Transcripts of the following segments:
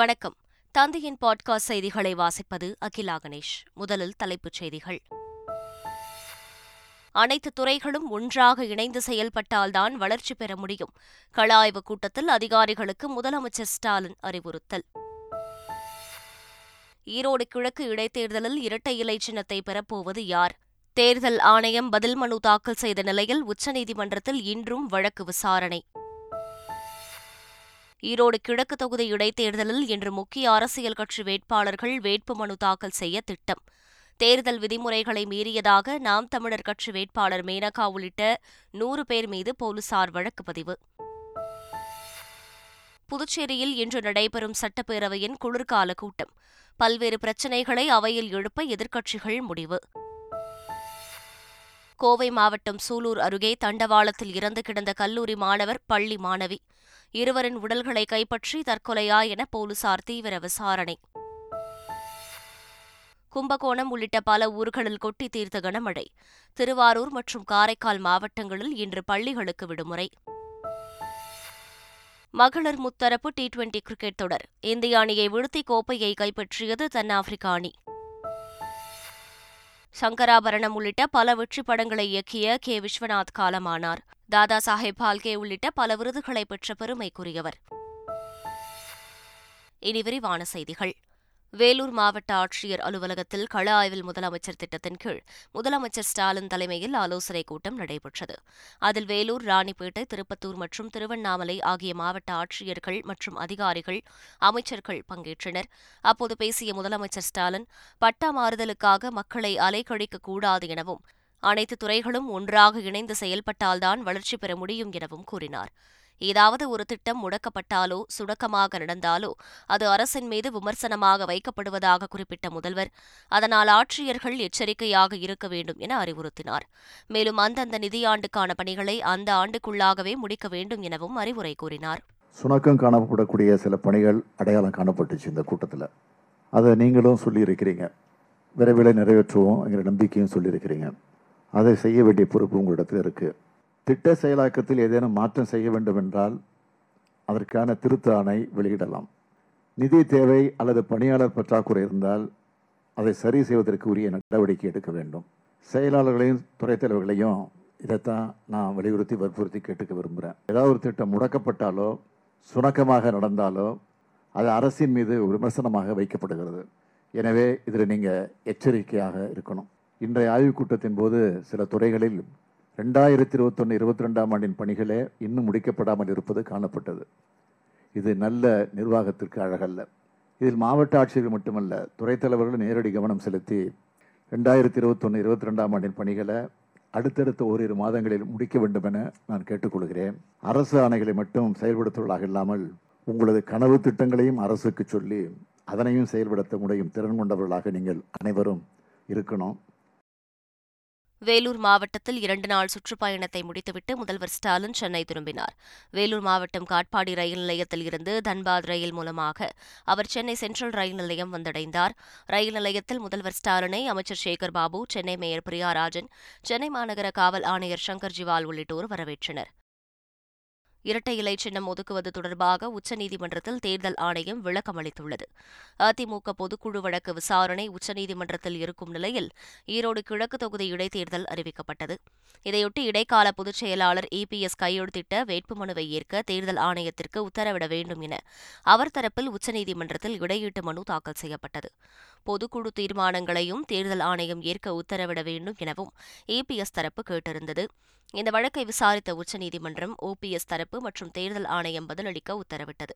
வணக்கம். தந்தியின் பாட்காஸ்ட் செய்திகளை வாசிப்பது அகிலாகணேஷ். முதலில் தலைப்புச் செய்திகள். அனைத்து துறைகளும் ஒன்றாக இணைந்து செயல்பட்டால்தான் வளர்ச்சி பெற முடியும். கள ஆய்வுக் கூட்டத்தில் அதிகாரிகளுக்கு முதலமைச்சர் ஸ்டாலின் அறிவுறுத்தல். ஈரோடு கிழக்கு இடைத்தேர்தலில் இரட்டை இலை சின்னத்தை பெறப்போவது யார்? தேர்தல் ஆணையம் பதில் மனு தாக்கல் செய்த நிலையில் உச்சநீதிமன்றத்தில் இன்றும் வழக்கு விசாரணை. ஈரோடு கிழக்கு தொகுதி இடைத்தேர்தலில் இன்று முக்கிய அரசியல் கட்சி வேட்பாளர்கள் வேட்புமனு தாக்கல் செய்ய திட்டம். தேர்தல் விதிமுறைகளை மீறியதாக நாம் தமிழர் கட்சி வேட்பாளர் மேனகா உள்ளிட்ட 100 பேர் மீது போலீசார் வழக்கு பதிவு. புதுச்சேரியில் இன்று நடைபெறும் சட்டப்பேரவையின் குளிர்கால கூட்டம். பல்வேறு பிரச்சினைகளை அவையில் எழுப்ப எதிர்க்கட்சிகள் முடிவு. கோவை மாவட்டம் சூலூர் அருகே தண்டவாளத்தில் இறந்து கிடந்த கல்லூரி மாணவர், பள்ளி மாணவி இருவரின் உடல்களை கைப்பற்றி தற்கொலையா என போலீசார் தீவிர விசாரணை. கும்பகோணம் உள்ளிட்ட பல ஊர்களில் கொட்டி தீர்த்த கனமழை. திருவாரூர் மற்றும் காரைக்கால் மாவட்டங்களில் இன்று பள்ளிகளுக்கு விடுமுறை. மகளிர் முத்தரப்பு T20 கிரிக்கெட் தொடர். இந்திய அணியை வீழ்த்தி கோப்பையை கைப்பற்றியது தென்னாப்பிரிக்க அணி. சங்கராபரணம் உள்ளிட்ட பல வெற்றி படங்களை இயக்கிய கே. விஸ்வநாத் காலமானார். தாதா சாஹேப் பால்கே உள்ளிட்ட பல விருதுகளை பெற்ற பெருமைக்குரியவர். இனி விரிவான செய்திகள். வேலூர் மாவட்ட ஆட்சியர் அலுவலகத்தில் கள ஆய்வில் முதலமைச்சர் திட்டத்தின் கீழ் முதலமைச்சர் ஸ்டாலின் தலைமையில் ஆலோசனைக் கூட்டம் நடைபெற்றது. அதில் வேலூர், ராணிப்பேட்டை, திருப்பத்தூர் மற்றும் திருவண்ணாமலை ஆகிய மாவட்ட ஆட்சியர்கள் மற்றும் அதிகாரிகள், அமைச்சர்கள் பங்கேற்றனர். அப்போது பேசிய முதலமைச்சர் ஸ்டாலின், பட்டா மாறுதலுக்காக மக்களை அலைக்கழிக்கக்கூடாது எனவும், அனைத்து துறைகளும் ஒன்றாக இணைந்து செயல்பட்டால்தான் வளர்ச்சி பெற முடியும் எனவும் கூறினார். ஏதாவது ஒரு திட்டம் முடக்கப்பட்டாலோ சுணக்கமாக நடந்தாலோ அது அரசின் மீது விமர்சனமாக வைக்கப்படுவதாக குறிப்பிட்ட முதல்வர், அதனால் ஆட்சியர்கள் எச்சரிக்கையாக இருக்க வேண்டும் என அறிவுறுத்தினார். மேலும் அந்தந்த நிதியாண்டுக்கான பணிகளை அந்த ஆண்டுக்குள்ளாகவே முடிக்க வேண்டும் எனவும் அறிவுரை கூறினார். சுணக்கம் காணப்படக்கூடிய சில பணிகள் அடையாளம் காணப்பட்டுச்சு இந்த கூட்டத்தில். அதை நீங்களும் சொல்லியிருக்கிறீங்க, விரைவில் நிறைவேற்றுவோம் என்கிற நம்பிக்கையும் சொல்லியிருக்கிறீங்க. அதை செய்ய வேண்டிய பொறுப்பு உங்களிடத்தில் இருக்குது. திட்ட செயலாக்கத்தில் ஏதேனும் மாற்றம் செய்ய வேண்டும் என்றால் அதற்கான திருத்தாணை வெளியிடலாம். நிதி தேவை அல்லது பணியாளர் பற்றாக்குறை இருந்தால் அதை சரி செய்வதற்கு உரிய நடவடிக்கை எடுக்க வேண்டும். செயலாளர்களையும் துறைத் தலைவர்களையும் இதைத்தான் நான் வலியுறுத்தி வற்புறுத்தி கேட்டுக்க விரும்புகிறேன். ஏதாவது ஒரு திட்டம் முடக்கப்பட்டாலோ சுணக்கமாக நடந்தாலோ அது அரசின் மீது விமர்சனமாக வைக்கப்படுகிறது. எனவே இதில் நீங்கள் எச்சரிக்கையாக இருக்கணும். இன்றைய ஆய்வுக் கூட்டத்தின் போது சில துறைகளில் 2021-22 ஆண்டின் பணிகளே இன்னும் முடிக்கப்படாமல் இருப்பது காணப்பட்டது. இது நல்ல நிர்வாகத்திற்கு அழகல்ல. இதில் மாவட்ட ஆட்சியர்கள் மட்டுமல்ல, துறைத் தலைவர்கள் நேரடி கவனம் செலுத்தி 2021-22 ஆண்டின் பணிகளை அடுத்தடுத்த ஓரிரு மாதங்களில் முடிக்க வேண்டும் என நான் கேட்டுக்கொள்கிறேன். அரசு ஆணைகளை மட்டும் செயல்படுத்துவதாக இல்லாமல் உங்களது கனவு திட்டங்களையும் அரசுக்கு சொல்லி அதனையும் செயல்படுத்த முடியும் திறன் கொண்டவர்களாக நீங்கள் அனைவரும் இருக்கணும். வேலூர் மாவட்டத்தில் 2 நாள் சுற்றுப்பயணத்தை முடித்துவிட்டு முதல்வர் ஸ்டாலின் சென்னை திரும்பினார். வேலூர் மாவட்டம் காட்பாடி ரயில் நிலையத்தில் இருந்து தன்பாத் ரயில் மூலமாக அவர் சென்னை சென்ட்ரல் ரயில் நிலையம் வந்தடைந்தார். ரயில் நிலையத்தில் முதல்வர் ஸ்டாலினை அமைச்சர் சேகர்பாபு, சென்னை மேயர் பிரியாராஜன், சென்னை மாநகர காவல் ஆணையர் சங்கர்ஜிவால் உள்ளிட்டோர் வரவேற்றனர். இரட்டை இலை சின்னம் ஒதுக்குவது தொடர்பாக உச்சநீதிமன்றத்தில் தேர்தல் ஆணையம் விளக்கம் அளித்துள்ளது. அதிமுக பொதுக்குழு வழக்கு விசாரணை உச்சநீதிமன்றத்தில் இருக்கும் நிலையில் ஈரோடு கிழக்கு தொகுதி இடைத்தேர்தல் அறிவிக்கப்பட்டது. இதையொட்டி இடைக்கால பொதுச் செயலாளர் EPS கையெழுத்திட்ட வேட்புமனுவை ஏற்க தேர்தல் ஆணையத்திற்கு உத்தரவிட வேண்டும் என அவர் தரப்பில் உச்சநீதிமன்றத்தில் இடையீட்டு மனு தாக்கல் செய்யப்பட்டது. பொதுக்குழு தீர்மானங்களையும் தேர்தல் ஆணையம் ஏற்க உத்தரவிட வேண்டும் எனவும் EPS தரப்பு கேட்டிருந்தது. இந்த வழக்கை விசாரித்த உச்சநீதிமன்றம் OPS தரப்பு மற்றும் தேர்தல் ஆணையம் பதிலளிக்க உத்தரவிட்டது.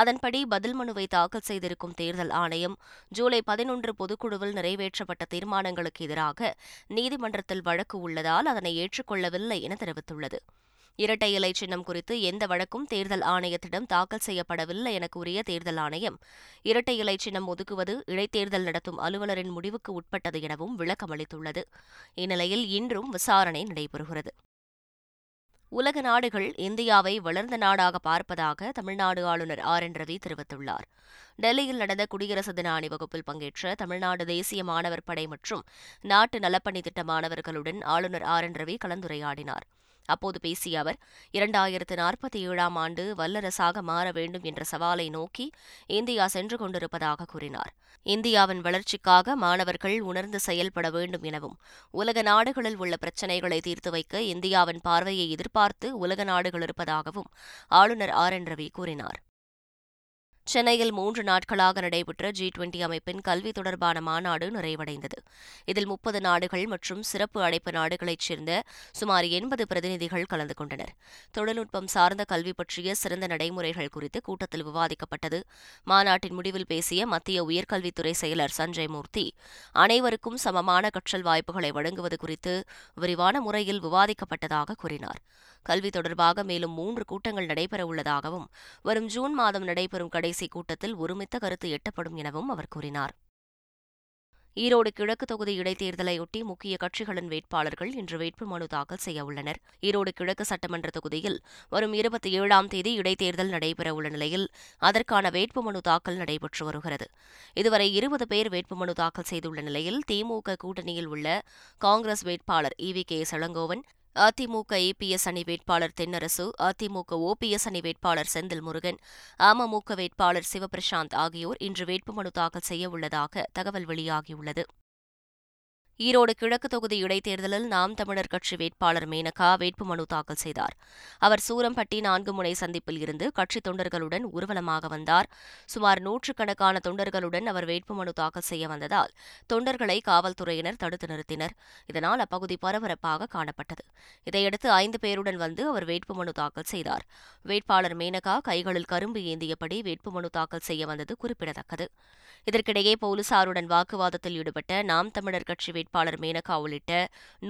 அதன்படி பதில் மனுவை தாக்கல் செய்திருக்கும் தேர்தல் ஆணையம் ஜூலை 11 பொதுக்குழுவில் நிறைவேற்றப்பட்ட தீர்மானங்களுக்கு எதிராக நீதிமன்றத்தில் வழக்கு உள்ளதால் அதனை ஏற்றுக்கொள்ளவில்லை என தெரிவித்துள்ளது. இரட்டை இலை சின்னம் குறித்து எந்த வழக்கும் தேர்தல் ஆணையத்திடம் தாக்கல் செய்யப்படவில்லை என கூறிய தேர்தல் ஆணையம், இரட்டை இலை சின்னம் ஒதுக்குவது இடைத்தேர்தல் நடத்தும் அலுவலரின் முடிவுக்கு உட்பட்டது எனவும் விளக்கம் அளித்துள்ளது. இந்நிலையில் இன்றும் விசாரணை நடைபெறுகிறது. உலக நாடுகள் இந்தியாவை வளர்ந்த நாடாக பார்ப்பதாக தமிழ்நாடு ஆளுநர் RN Ravi தெரிவித்துள்ளார். டெல்லியில் நடந்த குடியரசு தின அணிவகுப்பில் பங்கேற்ற தமிழ்நாடு தேசிய மாணவர் படை மற்றும் நாட்டு நலப்பணி திட்ட மாணவர்களுடன் ஆளுநர் RN Ravi கலந்துரையாடினார். அப்போது பேசிய அவர் 2047 ஆண்டு வல்லரசாக மாற வேண்டும் என்ற சவாலை நோக்கி இந்தியா சென்று கொண்டிருப்பதாக கூறினார். இந்தியாவின் வளர்ச்சிக்காக மாணவர்கள் உணர்ந்து செயல்பட வேண்டும் எனவும் உலக நாடுகளில் உள்ள பிரச்சினைகளை தீர்த்து வைக்க இந்தியாவின் பார்வையை எதிர்பார்த்து உலக நாடுகள் இருப்பதாகவும் ஆளுநர் RN ரவி கூறினார். சென்னையில் 3 நாட்களாக நடைபெற்ற G20 அமைப்பின் கல்வி தொடர்பான மாநாடு நிறைவடைந்தது. இதில் 30 நாடுகள் மற்றும் சிறப்பு அழைப்பு நாடுகளைச் சேர்ந்த சுமார் 80 பிரதிநிதிகள் கலந்து கொண்டனர். தொழில்நுட்பம் சார்ந்த கல்வி பற்றிய சிறந்த நடைமுறைகள் குறித்து கூட்டத்தில் விவாதிக்கப்பட்டது. மாநாட்டின் முடிவில் பேசிய மத்திய உயர்கல்வித்துறை செயலர் சஞ்சய் மூர்த்தி, அனைவருக்கும் சமமான கற்றல் வாய்ப்புகளை வழங்குவது குறித்து விரிவான முறையில் விவாதிக்கப்பட்டதாக கூறினார். கல்வி தொடர்பாக மேலும் 3 கூட்டங்கள் நடைபெறவுள்ளதாகவும் வரும் ஜூன் மாதம் நடைபெறும் கடைசி கூட்டத்தில் ஒருமித்த கருத்து எட்டப்படும் எனவும் அவர் கூறினார். ஈரோடு கிழக்கு தொகுதி இடைத்தேர்தலையொட்டி முக்கிய கட்சிகளின் வேட்பாளர்கள் இன்று வேட்புமனு தாக்கல் செய்யவுள்ளனர். ஈரோடு கிழக்கு சட்டமன்ற தொகுதியில் வரும் 27ஆம் தேதி இடைத்தேர்தல் நடைபெறவுள்ள நிலையில் அதற்கான வேட்புமனு தாக்கல் நடைபெற்று வருகிறது. இதுவரை 20 பேர் வேட்புமனு தாக்கல் செய்துள்ள நிலையில் திமுக கூட்டணியில் உள்ள காங்கிரஸ் வேட்பாளர் EV கே சலங்கோவன், அதிமுக APS அணி வேட்பாளர் தென்னரசு, அதிமுக OPS அணி வேட்பாளர் செந்தில் முருகன், அமமுக வேட்பாளர் சிவபிரசாந்த் ஆகியோர் இன்று வேட்புமனு தாக்கல் செய்யவுள்ளதாக தகவல் வெளியாகியுள்ளது. ஈரோடு கிழக்கு தொகுதி இடைத்தேர்தலில் நாம் தமிழர் கட்சி வேட்பாளர் மேனகா வேட்புமனு தாக்கல் செய்தார். அவர் சூரம்பட்டி 4 முனை சந்திப்பில் இருந்து கட்சித் தொண்டர்களுடன் ஊர்வலமாக வந்தார். சுமார் 100கணக்கான தொண்டர்களுடன் அவர் வேட்புமனு தாக்கல் செய்ய வந்ததால் தொண்டர்களை காவல்துறையினர் தடுத்து நிறுத்தினர். இதனால் அப்பகுதி பரபரப்பாக காணப்பட்டது. இதையடுத்து 5 பேருடன் வந்து அவர் வேட்புமனு தாக்கல் செய்தார். வேட்பாளர் மேனகா கைகளில் கரும்பு ஏந்தியபடி வேட்புமனு தாக்கல் செய்ய வந்தது குறிப்பிடத்தக்கது. இதற்கிடையே போலீசாருடன் வாக்குவாதத்தில் ஈடுபட்ட நாம் தமிழர் கட்சி வேட்பாளர் மேனகா உள்ளிட்ட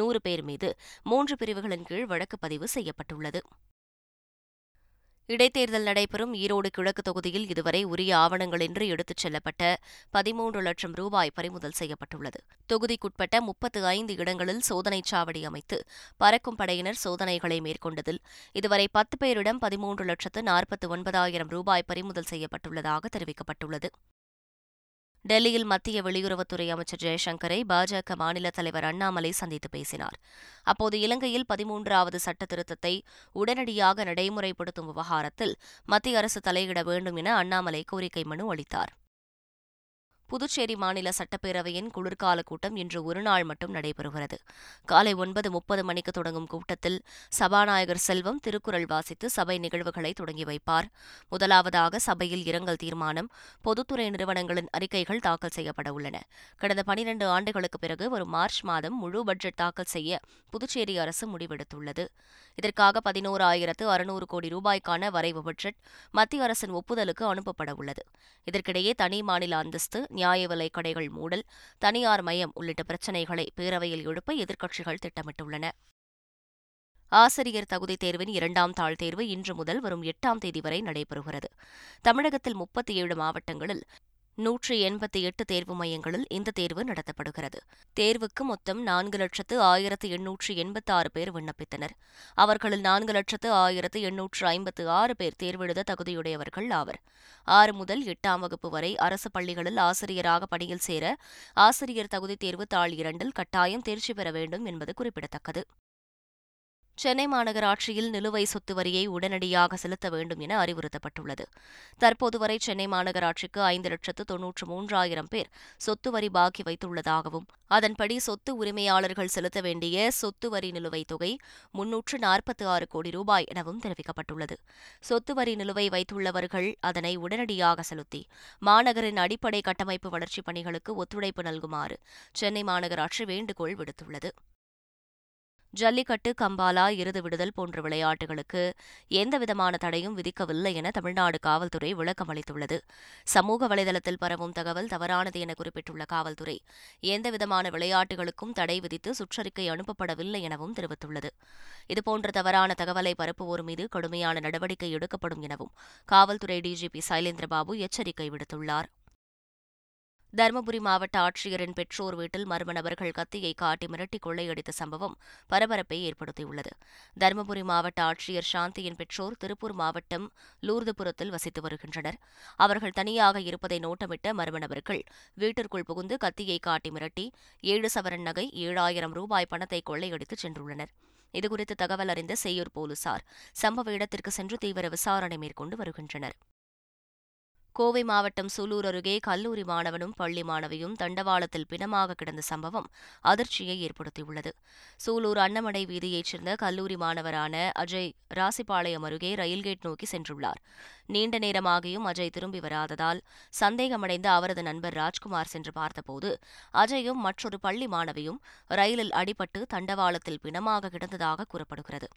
100 பேர் மீது 3 பிரிவுகளின் கீழ் வழக்கு பதிவு செய்யப்பட்டுள்ளது. இடைத்தேர்தல் நடைபெறும் ஈரோடு கிழக்கு தொகுதியில் இதுவரை உரிய ஆவணங்களின்றி எடுத்துச் செல்லப்பட்ட 13 லட்சம் ரூபாய் பறிமுதல் செய்யப்பட்டுள்ளது. தொகுதிக்குட்பட்ட 35 இடங்களில் சோதனைச் சாவடி அமைத்து பறக்கும் படையினர் சோதனைகளை மேற்கொண்டதில் இதுவரை 10 பேரிடம் 13,49,000 ரூபாய் பறிமுதல் செய்யப்பட்டுள்ளதாக தெரிவிக்கப்பட்டுள்ளது. டெல்லியில் மத்திய வெளியுறவுத்துறை அமைச்சர் ஜெய்சங்கரை பாஜக மாநில தலைவர் அண்ணாமலை சந்தித்து பேசினார். அப்போது இலங்கையில் 13வது சட்ட திருத்தத்தை உடனடியாக நடைமுறைப்படுத்தும் விவகாரத்தில் மத்திய அரசு தலையிட வேண்டும் என அண்ணாமலை கோரிக்கை மனு அளித்தார். புதுச்சேரி மாநில சட்டப்பேரவையின் குளிர்கால கூட்டம் இன்று ஒருநாள் மட்டும் நடைபெறுகிறது. காலை 9:30 மணிக்கு தொடங்கும் கூட்டத்தில் சபாநாயகர் செல்வம் திருக்குறள் வாசித்து சபை நிகழ்வுகளை தொடங்கி வைப்பார். முதலாவதாக சபையில் இரங்கல் தீர்மானம், பொதுத்துறை நிறுவனங்களின் அறிக்கைகள் தாக்கல் செய்யப்பட உள்ளன. கடந்த 12 ஆண்டுகளுக்கு பிறகு வரும் மார்ச் மாதம் முழு பட்ஜெட் தாக்கல் செய்ய புதுச்சேரி அரசு முடிவெடுத்துள்ளது. இதற்காக 11,600 கோடி ரூபாய்க்கான வரைவு பட்ஜெட் மத்திய அரசின் ஒப்புதலுக்கு அனுப்பப்பட உள்ளது. இதற்கிடையே தனி மாநில அந்தஸ்து, நியாய விலை கடைகள் மூடல், தனியார் மயம் உள்ளிட்ட பிரச்சினைகளை பேரவையில் எழுப்ப எதிர்க்கட்சிகள் திட்டமிட்டுள்ளன. ஆசிரியர் தகுதித் தேர்வின் 2ஆம் தாள் தேர்வு இன்று முதல் வரும் 8ஆம் தேதி வரை நடைபெறுகிறது. தமிழகத்தில் 37 மாவட்டங்களில் 188 தேர்வு மையங்களில் இந்த தேர்வு நடத்தப்படுகிறது. தேர்வுக்கு மொத்தம் 4,08,886 பேர் விண்ணப்பித்தனர். அவர்களில் 4,08,856 பேர் தேர்வெழுத தகுதியுடையவர்கள் ஆவர். 6 முதல் 8ஆம் வகுப்பு வரை அரசு பள்ளிகளில் ஆசிரியராக பணியில் சேர ஆசிரியர் தகுதித் தேர்வு தாள் 2ல் கட்டாயம் தேர்ச்சி பெற வேண்டும் என்பது குறிப்பிடத்தக்கது. சென்னை மாநகராட்சியில் நிலுவை சொத்து வரியை உடனடியாக செலுத்த வேண்டும் என அறிவுறுத்தப்பட்டுள்ளது. தற்போது வரை சென்னை மாநகராட்சிக்கு 5,93,000 பேர் சொத்து வரி பாக்கி வைத்துள்ளதாகவும் அதன்படி சொத்து உரிமையாளர்கள் செலுத்த வேண்டிய சொத்து வரி நிலுவைத் தொகை 346 கோடி ரூபாய் எனவும் தெரிவிக்கப்பட்டுள்ளது. சொத்து வரி நிலுவை வைத்துள்ளவர்கள் அதனை உடனடியாக செலுத்தி மாநகரின் அடிப்படை கட்டமைப்பு வளர்ச்சிப் பணிகளுக்கு ஒத்துழைப்பு நல்குமாறு சென்னை மாநகராட்சி வேண்டுகோள் விடுத்துள்ளது. ஜல்லிக்கட்டு, கம்பாலா, எருது விடுதல் போன்ற விளையாட்டுகளுக்கு எந்தவிதமான தடையும் விதிக்கவில்லை என தமிழ்நாடு காவல்துறை விளக்கம் அளித்துள்ளது. சமூக வலைதளத்தில் பரவும் தகவல் தவறானது என குறிப்பிட்டுள்ள காவல்துறை எந்தவிதமான விளையாட்டுகளுக்கும் தடை விதித்து சுற்றறிக்கை அனுப்பப்படவில்லை எனவும் தெரிவித்துள்ளது. இதுபோன்ற தவறான தகவலை பரப்புவோர் மீது கடுமையான நடவடிக்கை எடுக்கப்படும் எனவும் காவல்துறை DGP சைலேந்திரபாபு எச்சரிக்கை விடுத்துள்ளார். தருமபுரி மாவட்ட ஆட்சியரின் பெற்றோர் வீட்டில் மர்ம நபர்கள் கத்தியை காட்டி மிரட்டி கொள்ளையடித்த சம்பவம் பரபரப்பை ஏற்படுத்தியுள்ளது. தருமபுரி மாவட்ட ஆட்சியர் சாந்தியின் பெற்றோர் திருப்பூர் மாவட்டம் லூர்துபுரத்தில் வசித்து வருகின்றனர். அவர்கள் தனியாக இருப்பதை நோட்டமிட்ட மர்ம நபர்கள் வீட்டிற்குள் புகுந்து கத்தியை காட்டி மிரட்டி 7 சவரன் நகை, 7,000 ரூபாய் பணத்தை கொள்ளையடித்து சென்றுள்ளனர். இதுகுறித்து தகவல் அறிந்த செய்யூர் போலீசார் சம்பவ இடத்திற்கு சென்று தீவிர விசாரணை மேற்கொண்டு வருகின்றனர். கோவை மாவட்டம் சூலூர் அருகே கல்லூரி மாணவனும் பள்ளி மாணவியும் தண்டவாளத்தில் பிணமாக கிடந்த சம்பவம் அதிர்ச்சியை ஏற்படுத்தியுள்ளது. சூலூர் அன்னமடை வீதியைச் சேர்ந்த கல்லூரி மாணவரான அஜய் ராசிபாளையம் அருகே ரயில்கேட் நோக்கி சென்றுள்ளார். நீண்ட நேரமாகியும் அஜய் திரும்பி வராததால் சந்தேகமடைந்த அவரது நண்பர் ராஜ்குமார் சென்று பார்த்தபோது அஜயும் மற்றொரு பள்ளி மாணவியும் ரயிலில் அடிபட்டு தண்டவாளத்தில் பிணமாக கிடந்ததாக கூறப்படுகிறது.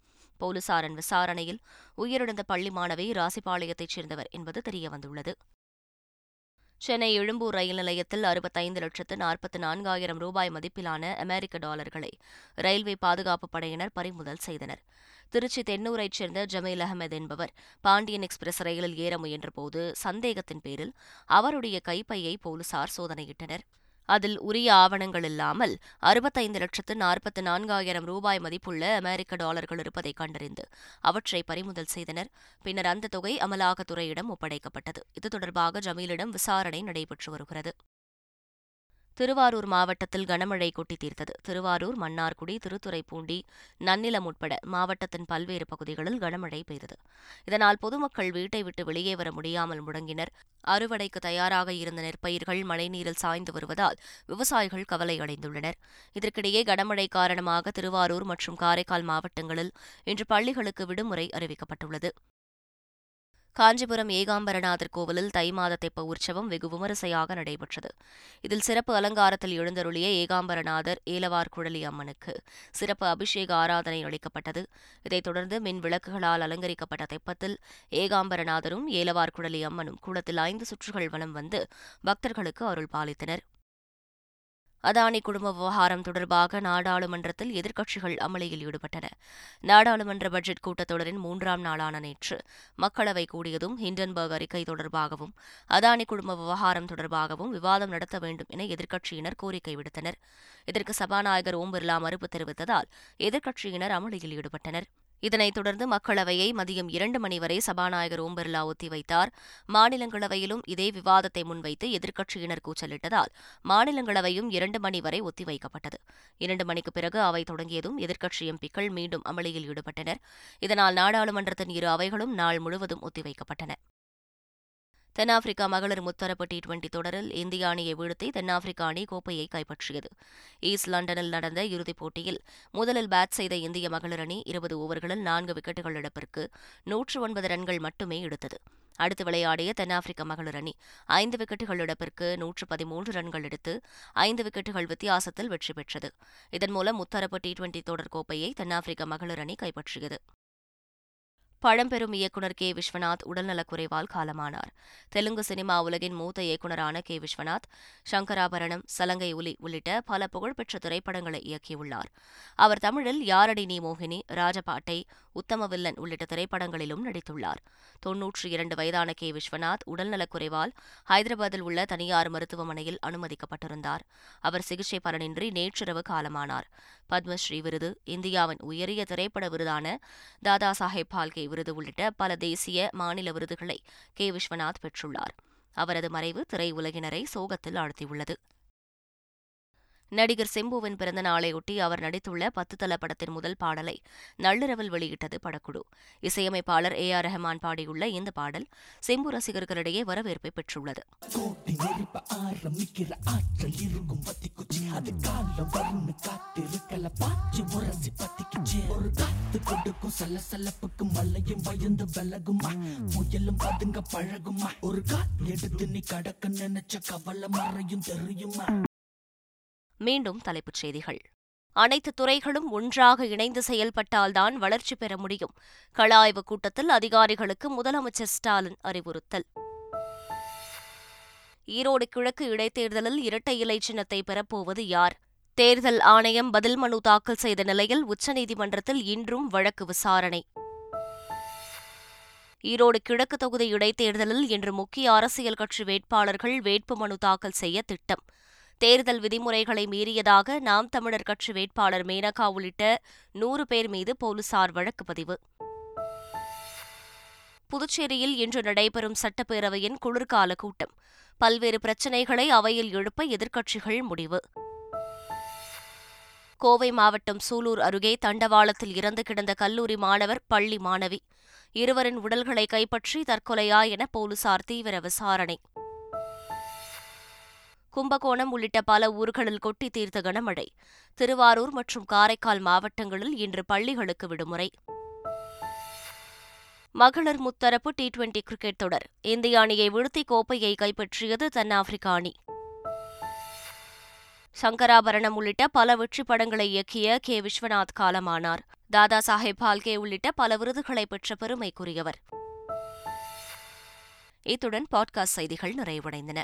போலீசாரின் விசாரணையில் உயிரிழந்த பள்ளி மாணவி ராசிபாளையத்தைச் சேர்ந்தவர் என்பது தெரியவந்துள்ளது. சென்னை எழும்பூர் ரயில் நிலையத்தில் 65,44,000 மதிப்பிலான அமெரிக்க டாலர்களை ரயில்வே பாதுகாப்புப் படையினர் பறிமுதல் செய்தனர். திருச்சி தென்னூரைச் சேர்ந்த ஜமீல் அகமது என்பவர் பாண்டியன் எக்ஸ்பிரஸ் ரயிலில் ஏற முயன்றபோது சந்தேகத்தின் பேரில் அவருடைய கைப்பையை போலீசார் சோதனையிட்டனர். அதில் உரிய ஆவணங்கள் இல்லாமல் 65,44,000 மதிப்புள்ள அமெரிக்க டாலர்கள் இருப்பதை கண்டறிந்து அவற்றை பறிமுதல் செய்தனர். பின்னர் அந்த தொகை அமலாக்கத்துறையிடம் ஒப்படைக்கப்பட்டது. இது தொடர்பாக ஜமீலிடம் விசாரணை நடைபெற்று வருகிறது. திருவாரூர் மாவட்டத்தில் கனமழை கொட்டி தீர்த்தது. திருவாரூர், மன்னார்குடி, திருத்துறைப்பூண்டி, நன்னிலம் உட்பட மாவட்டத்தின் பல்வேறு பகுதிகளில் கனமழை பெய்தது. இதனால் பொதுமக்கள் வீட்டை விட்டு வெளியே வர முடியாமல் முடங்கினர். அறுவடைக்கு தயாராக இருந்த நெற்பயிர்கள் மழைநீரில் சாய்ந்து வருவதால் விவசாயிகள் கவலை அடைந்துள்ளனர். இதற்கிடையே கனமழை காரணமாக திருவாரூர் மற்றும் காரைக்கால் மாவட்டங்களில் இன்று பள்ளிகளுக்கு விடுமுறை அறிவிக்கப்பட்டுள்ளது. காஞ்சிபுரம் ஏகாம்பரநாதர் கோவிலில் தை மாத தெப்ப உற்சவம் வெகு விமரிசையாக நடைபெற்றது. இதில் சிறப்பு அலங்காரத்தில் எழுந்தருளிய ஏகாம்பரநாதர் ஏலவார்குழலி அம்மனுக்கு சிறப்பு அபிஷேக ஆராதனை அளிக்கப்பட்டது. இதைத் தொடர்ந்து மின் விளக்குகளால் அலங்கரிக்கப்பட்ட தெப்பத்தில் ஏகாம்பரநாதரும் ஏலவார்குழலி அம்மனும் குளத்தில் 5 சுற்றுகள் வலம் வந்து பக்தர்களுக்கு அருள் பாலித்தனர். அதானி குடும்ப விவகாரம் தொடர்பாக நாடாளுமன்றத்தில் எதிர்க்கட்சிகள் அமளியில் ஈடுபட்டன. நாடாளுமன்ற பட்ஜெட் கூட்டத்தொடரின் 3ஆம் நாளான நேற்று மக்களவை கூடியதும் ஹிண்டன்பர்க் அறிக்கை தொடர்பாகவும் அதானி குடும்ப விவகாரம் தொடர்பாகவும் விவாதம் நடத்த வேண்டும் என எதிர்க்கட்சியினர் கோரிக்கை விடுத்தனர். இதற்கு சபாநாயகர் ஓம் பிர்லா மறுப்பு தெரிவித்ததால் எதிர்க்கட்சியினர் அமளியில் ஈடுபட்டனர். இதனைத் தொடர்ந்து மக்களவையை மதியம் 2 மணி வரை சபாநாயகர் ஓம் பிர்லா ஒத்திவைத்தார். மாநிலங்களவையிலும் இதே விவாதத்தை முன்வைத்து எதிர்க்கட்சியினர் கூச்சலிட்டதால் மாநிலங்களவையும் 2 மணி வரை ஒத்திவைக்கப்பட்டது. 2 மணிக்கு பிறகு அவை தொடங்கியதும் எதிர்க்கட்சி எம்பிக்கள் மீண்டும் அமளியில் ஈடுபட்டனர். இதனால் நாடாளுமன்றத்தின் 2 அவைகளும் நாள் முழுவதும் ஒத்திவைக்கப்பட்டன. தென்னாப்பிரிக்கா மகளிர் முத்தரப்பு T20 தொடரில் இந்திய அணியை வீழ்த்தி தென்னாப்பிரிக்கா அணி கோப்பையை கைப்பற்றியது. ஈஸ்ட் லண்டனில் நடந்த இறுதிப் போட்டியில் முதலில் பேட் செய்த இந்திய மகளிர் அணி 20 ஓவர்களில் 4 விக்கெட்டுகள் இழப்பிற்கு 109 ரன்கள் மட்டுமே எடுத்தது. அடுத்து விளையாடிய தென்னாப்பிரிக்க மகளிர் அணி 5 விக்கெட்டுகள் இழப்பிற்கு 113 ரன்கள் எடுத்து 5 விக்கெட்டுகள் வித்தியாசத்தில் வெற்றி பெற்றது. இதன் மூலம் முத்தரப்பு T20 தொடர் கோப்பையை தென்னாப்பிரிக்க மகளிர் அணி கைப்பற்றியது. பழம்பெரும் இயக்குநர் கே விஸ்வநாத் உடல்நலக்குறைவால் காலமானார். தெலுங்கு சினிமா உலகின் மூத்த இயக்குநரான கே விஸ்வநாத் சங்கராபரணம், சலங்கை ஒலி உள்ளிட்ட பல புகழ்பெற்ற திரைப்படங்களை இயக்கியுள்ளார். அவர் தமிழில் யாரடி நீ மோகினி, ராஜபாட்டை, உத்தமவில்லன் உள்ளிட்ட திரைப்படங்களிலும் நடித்துள்ளார். 92 வயதான கே விஸ்வநாத் உடல்நலக்குறைவால் ஹைதராபாத்தில் உள்ள தனியார் மருத்துவமனையில் அனுமதிக்கப்பட்டிருந்தார். அவர் சிகிச்சை பலனின்றி நேற்றிரவு காலமானார். பத்மஸ்ரீ விருது, இந்தியாவின் உயரிய திரைப்பட விருதான தாதா சாஹேப் பால்கே விருது உள்ளிட்ட பல தேசிய, மாநில விருதுகளை கே விஸ்வநாத் பெற்றுள்ளார். அவரது மறைவு திரையுலகினரை சோகத்தில் ஆழ்த்தியுள்ளது. நடிகர் சிம்புவின் பிறந்த நாளையொட்டி அவர் நடித்துள்ள 10 தல படத்தின் முதல் பாடலை நள்ளிரவில் வெளியிட்டது படக்குழு. இசையமைப்பாளர் AR ரஹமான் பாடியுள்ள இந்த பாடல் சிம்பு ரசிகர்களிடையே வரவேற்பை பெற்றுள்ளது. மீண்டும் தலைப்புச் செய்திகள். அனைத்து துறைகளும் ஒன்றாக இணைந்து செயல்பட்டால்தான் வளர்ச்சி பெற முடியும். கள ஆய்வுக் கூட்டத்தில் அதிகாரிகளுக்கு முதலமைச்சர் ஸ்டாலின் அறிவுறுத்தல். ஈரோடு கிழக்கு இடைத்தேர்தலில் இரட்டை இலை சின்னத்தை பெறப்போவது யார்? தேர்தல் ஆணையம் பதில் மனு தாக்கல் செய்த நிலையில் உச்சநீதிமன்றத்தில் இன்றும் வழக்கு விசாரணை. ஈரோடு கிழக்கு தொகுதி இடைத்தேர்தலில் இன்று முக்கிய அரசியல் கட்சி வேட்பாளர்கள் வேட்புமனு தாக்கல் செய்ய திட்டம். தேர்தல் விதிமுறைகளை மீறியதாக நாம் தமிழர் கட்சி வேட்பாளர் மேனகா உள்ளிட்ட 100 பேர் மீது போலீசார் வழக்கு பதிவு. புதுச்சேரியில் இன்று நடைபெறும் சட்டப்பேரவையின் குளிர்கால கூட்டம். பல்வேறு பிரச்சினைகளை அவையில் எழுப்ப எதிர்க்கட்சிகள் முடிவு. கோவை மாவட்டம் சூலூர் அருகே தண்டவாளத்தில் இறந்து கிடந்த கல்லூரி மாணவர், பள்ளி மாணவி இருவரின் உடல்களை கைப்பற்றி தற்கொலையா என போலீசார் தீவிர விசாரணை. கும்பகோணம் உள்ளிட்ட பல ஊர்களில் கொட்டி தீர்த்த கனமழை. திருவாரூர் மற்றும் காரைக்கால் மாவட்டங்களில் இன்று பள்ளிகளுக்கு விடுமுறை. மகளிர் முத்தரப்பு டி20 கிரிக்கெட் தொடர். இந்திய அணியை வீழ்த்தி கோப்பையை கைப்பற்றியது தென்னாப்பிரிக்க அணி. சங்கராபரணம் உள்ளிட்ட பல வெற்றி படங்களை இயக்கிய கே. விஸ்வநாத் காலமானார். தாதா சாஹேப் பால்கே உள்ளிட்ட பல விருதுகளை பெற்ற பெருமைக்குரியவர். இத்துடன் பாட்காஸ்ட் செய்திகள் நிறைவடைந்தன.